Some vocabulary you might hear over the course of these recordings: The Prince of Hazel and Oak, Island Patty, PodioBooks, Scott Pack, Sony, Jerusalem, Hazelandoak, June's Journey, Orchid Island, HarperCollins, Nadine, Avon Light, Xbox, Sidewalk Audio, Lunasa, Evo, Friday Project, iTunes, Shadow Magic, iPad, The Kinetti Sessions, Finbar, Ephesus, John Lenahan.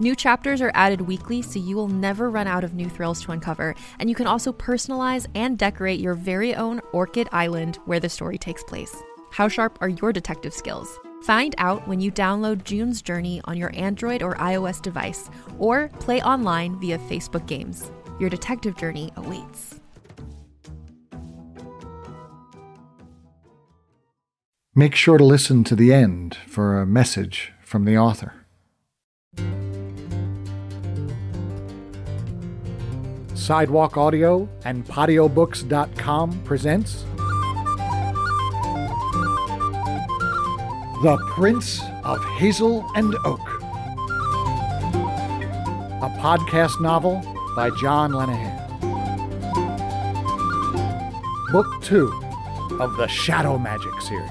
New chapters are added weekly, so you will never run out of new thrills to uncover, and you can also personalize and decorate your very own Orchid Island where the story takes place. How sharp are your detective skills? Find out when you download June's Journey on your Android or iOS device, or play online via Facebook games. Your detective journey awaits. Make sure to listen to the end for a message from the author. Sidewalk Audio and PodioBooks.com presents The Prince of Hazel and Oak, a podcast novel by John Lenahan. Book 2 of the Shadow Magic series.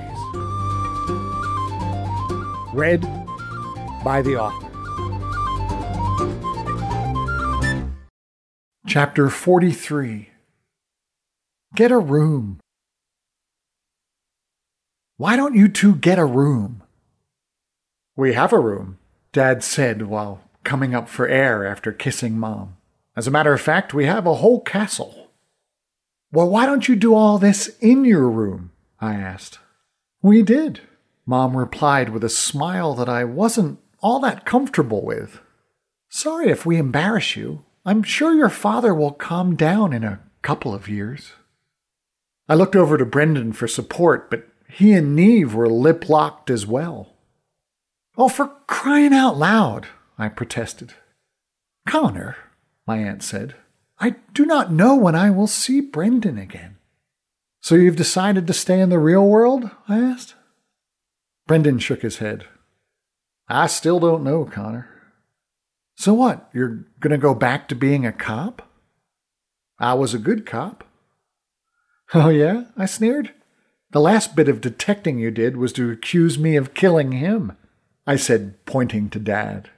Read by the author. Chapter 43. Get a room. Why don't you two get a room? We have a room, Dad said while coming up for air after kissing Mom. As a matter of fact, we have a whole castle. Well, why don't you do all this in your room? I asked. We did, Mom replied with a smile that I wasn't all that comfortable with. Sorry if we embarrass you. I'm sure your father will calm down in a couple of years. I looked over to Brendan for support, but he and Neve were lip-locked as well. Oh, for crying out loud, I protested. Connor, my aunt said, I do not know when I will see Brendan again. So you've decided to stay in the real world? I asked. Brendan shook his head. I still don't know, Connor. So what, you're going to go back to being a cop? I was a good cop. Oh yeah, I sneered. The last bit of detecting you did was to accuse me of killing him, I said, pointing to Dad.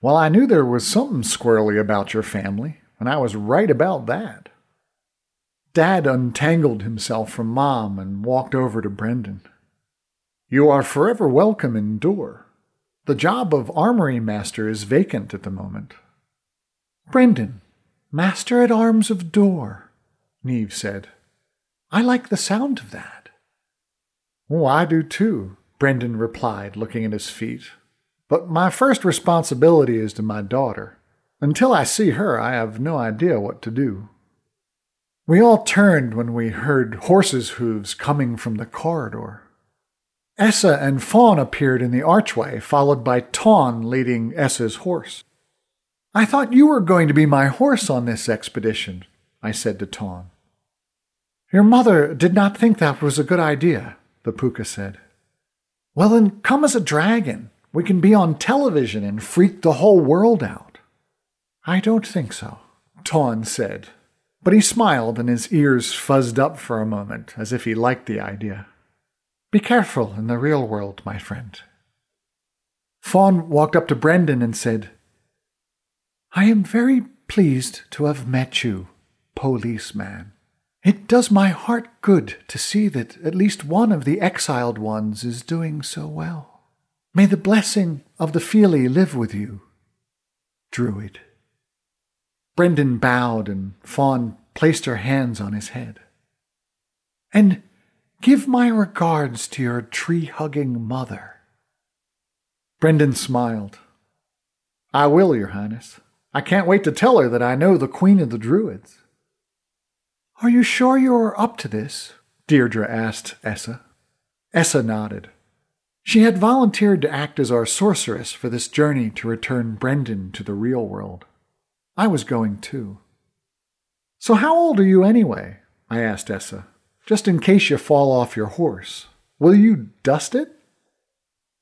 Well, I knew there was something squirrely about your family, and I was right about that. Dad untangled himself from Mom and walked over to Brendan. You are forever welcome in Dore. The job of armory master is vacant at the moment. Brendan, master at arms of Dore, Neve said. I like the sound of that. Oh, I do too, Brendan replied, looking at his feet. But my first responsibility is to my daughter. Until I see her, I have no idea what to do. We all turned when we heard horses' hooves coming from the corridor. Essa and Fawn appeared in the archway, followed by Tawn leading Essa's horse. I thought you were going to be my horse on this expedition, I said to Tawn. Your mother did not think that was a good idea, the Pooka said. Well, then come as a dragon. We can be on television and freak the whole world out. I don't think so, Tawn said, but he smiled and his ears fuzzed up for a moment as if he liked the idea. Be careful in the real world, my friend. Fawn walked up to Brendan and said, I am very pleased to have met you, policeman. It does my heart good to see that at least one of the exiled ones is doing so well. May the blessing of the Feelie live with you, Druid. Brendan bowed and Fawn placed her hands on his head. And give my regards to your tree-hugging mother. Brendan smiled. I will, Your Highness. I can't wait to tell her that I know the Queen of the Druids. Are you sure you are up to this? Deirdre asked Essa. Essa nodded. She had volunteered to act as our sorceress for this journey to return Brendan to the real world. I was going too. So how old are you anyway? I asked Essa. Just in case you fall off your horse, will you dust it?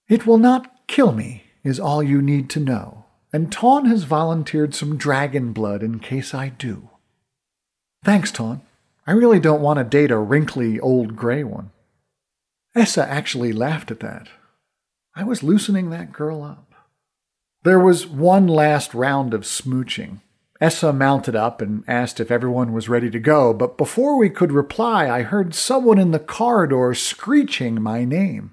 It will not kill me is all you need to know, and Tawn has volunteered some dragon blood in case I do. Thanks, Tawn. I really don't want to date a wrinkly old gray one. Essa actually laughed at that. I was loosening that girl up. There was one last round of smooching. Essa mounted up and asked if everyone was ready to go, but before we could reply, I heard someone in the corridor screeching my name.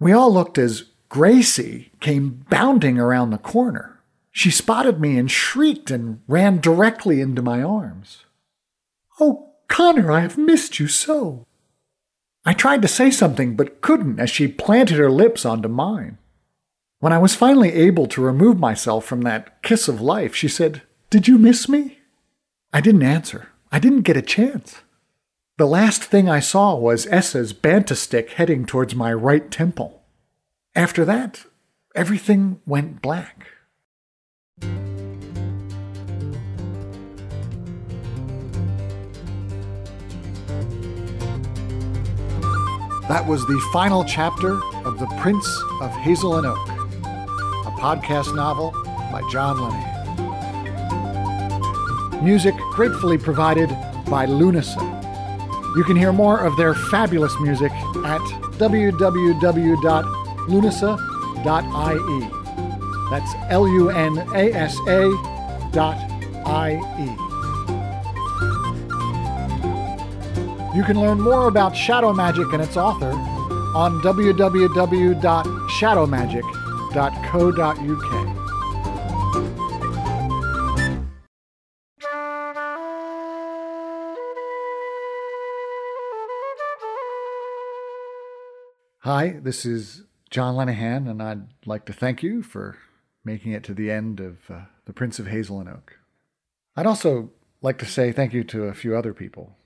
We all looked as Gracie came bounding around the corner. She spotted me and shrieked and ran directly into my arms. "Oh, Connor, I have missed you so." I tried to say something but couldn't as she planted her lips onto mine. When I was finally able to remove myself from that kiss of life, she said, "Did you miss me?" I didn't answer. I didn't get a chance. The last thing I saw was Essa's banta stick heading towards my right temple. After that, everything went black. That was the final chapter of The Prince of Hazel and Oak, a podcast novel by John Lenahan. Music gratefully provided by Lunasa. You can hear more of their fabulous music at www.lunasa.ie. That's LUNASA.ie. You can learn more about Shadow Magic and its author on www.shadowmagic.co.uk. Hi, this is John Lenahan, and I'd like to thank you for making it to the end of The Prince of Hazel and Oak. I'd also like to say thank you to a few other people.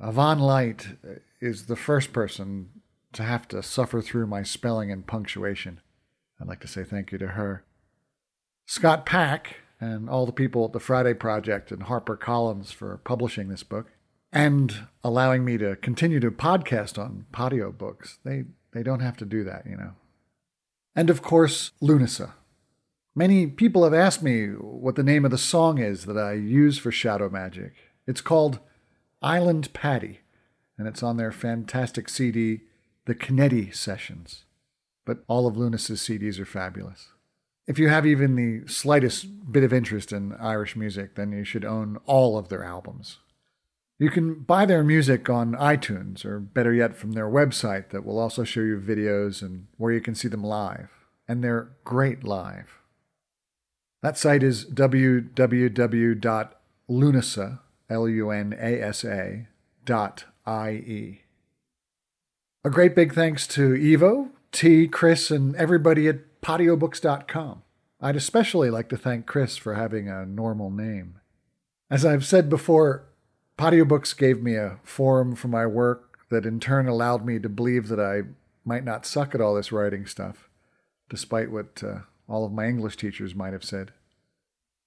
Avon Light is the first person to have to suffer through my spelling and punctuation. I'd like to say thank you to her. Scott Pack and all the people at the Friday Project and HarperCollins for publishing this book and allowing me to continue to podcast on PodioBooks. They don't have to do that, you know. And of course, Lunasa. Many people have asked me what the name of the song is that I use for Shadow Magic. It's called Island Patty, and it's on their fantastic CD, The Kinetti Sessions. But all of Lunasa's CDs are fabulous. If you have even the slightest bit of interest in Irish music, then you should own all of their albums. You can buy their music on iTunes, or better yet, from their website that will also show you videos and where you can see them live. And they're great live. That site is www.lunasa.com. LUNASA.ie. A great big thanks to Evo, T, Chris, and everybody at PodioBooks.com. I'd especially like to thank Chris for having a normal name. As I've said before, PodioBooks gave me a forum for my work that in turn allowed me to believe that I might not suck at all this writing stuff, despite what all of my English teachers might have said.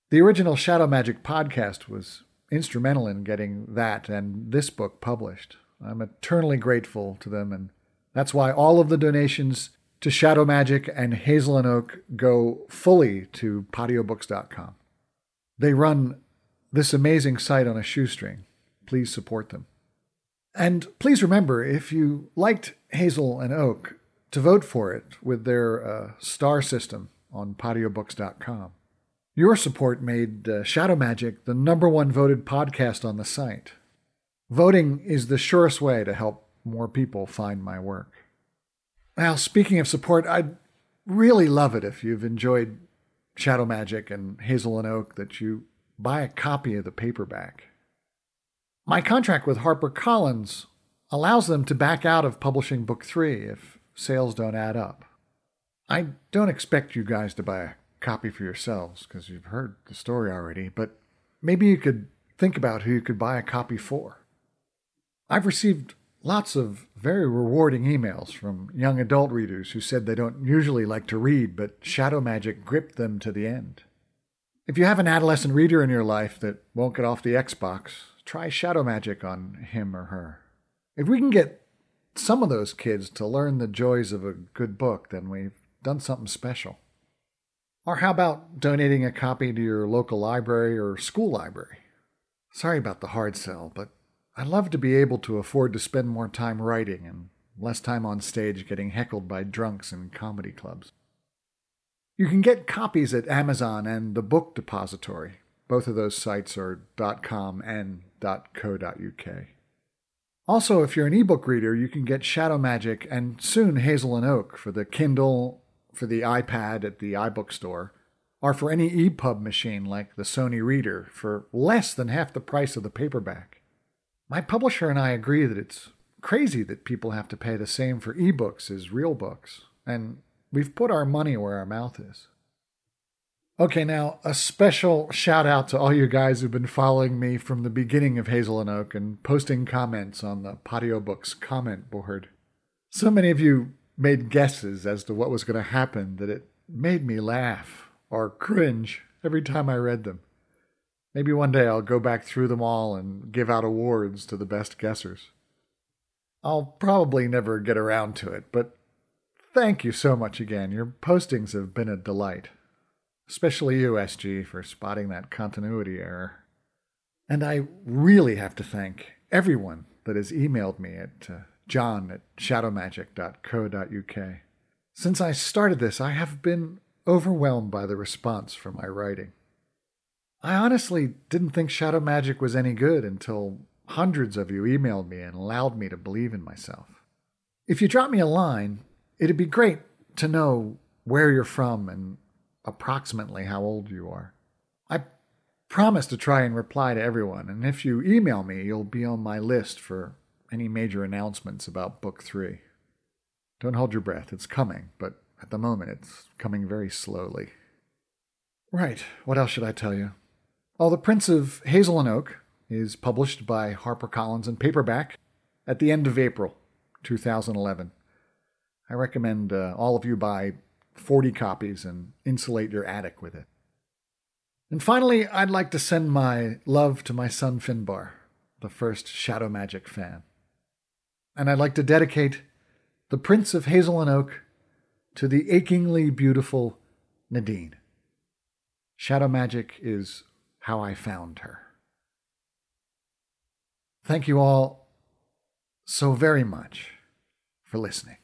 The original Shadow Magic podcast was instrumental in getting that and this book published. I'm eternally grateful to them, and that's why all of the donations to Shadow Magic and Hazel and Oak go fully to PodioBooks.com. They run this amazing site on a shoestring. Please support them. And please remember, if you liked Hazel and Oak, to vote for it with their star system on PodioBooks.com. Your support made Shadow Magic the #1 voted podcast on the site. Voting is the surest way to help more people find my work. Now, speaking of support, I'd really love it if you've enjoyed Shadow Magic and Hazel and Oak that you buy a copy of the paperback. My contract with HarperCollins allows them to back out of publishing Book 3 if sales don't add up. I don't expect you guys to buy a copy for yourselves, because you've heard the story already, but maybe you could think about who you could buy a copy for. I've received lots of very rewarding emails from young adult readers who said they don't usually like to read, but Shadow Magic gripped them to the end. If you have an adolescent reader in your life that won't get off the Xbox, try Shadow Magic on him or her. If we can get some of those kids to learn the joys of a good book, then we've done something special. Or how about donating a copy to your local library or school library? Sorry about the hard sell, but I'd love to be able to afford to spend more time writing and less time on stage getting heckled by drunks in comedy clubs. You can get copies at Amazon and the Book Depository. Both of those sites are .com and .co.uk. Also, if you're an ebook reader, you can get Shadow Magic and soon Hazel and Oak for the Kindle, for the iPad at the iBook store, or for any EPUB machine like the Sony Reader for less than half the price of the paperback. My publisher and I agree that it's crazy that people have to pay the same for ebooks as real books, and we've put our money where our mouth is. Okay, now a special shout out to all you guys who've been following me from the beginning of Hazel and Oak and posting comments on the PodioBooks comment board. So many of you made guesses as to what was going to happen that it made me laugh or cringe every time I read them. Maybe one day I'll go back through them all and give out awards to the best guessers. I'll probably never get around to it, but thank you so much again. Your postings have been a delight. Especially you, SG, for spotting that continuity error. And I really have to thank everyone that has emailed me at john@shadowmagic.co.uk. Since I started this, I have been overwhelmed by the response for my writing. I honestly didn't think Shadow Magic was any good until hundreds of you emailed me and allowed me to believe in myself. If you drop me a line, it'd be great to know where you're from and approximately how old you are. I promise to try and reply to everyone, and if you email me, you'll be on my list for any major announcements about Book 3. Don't hold your breath, it's coming, but at the moment it's coming very slowly. Right, what else should I tell you? Oh, The Prince of Hazel and Oak is published by HarperCollins in paperback at the end of April 2011. I recommend all of you buy 40 copies and insulate your attic with it. And finally, I'd like to send my love to my son Finbar, the first Shadow Magic fan. And I'd like to dedicate The Prince of Hazel and Oak to the achingly beautiful Nadine. Shadow Magic is how I found her. Thank you all so very much for listening.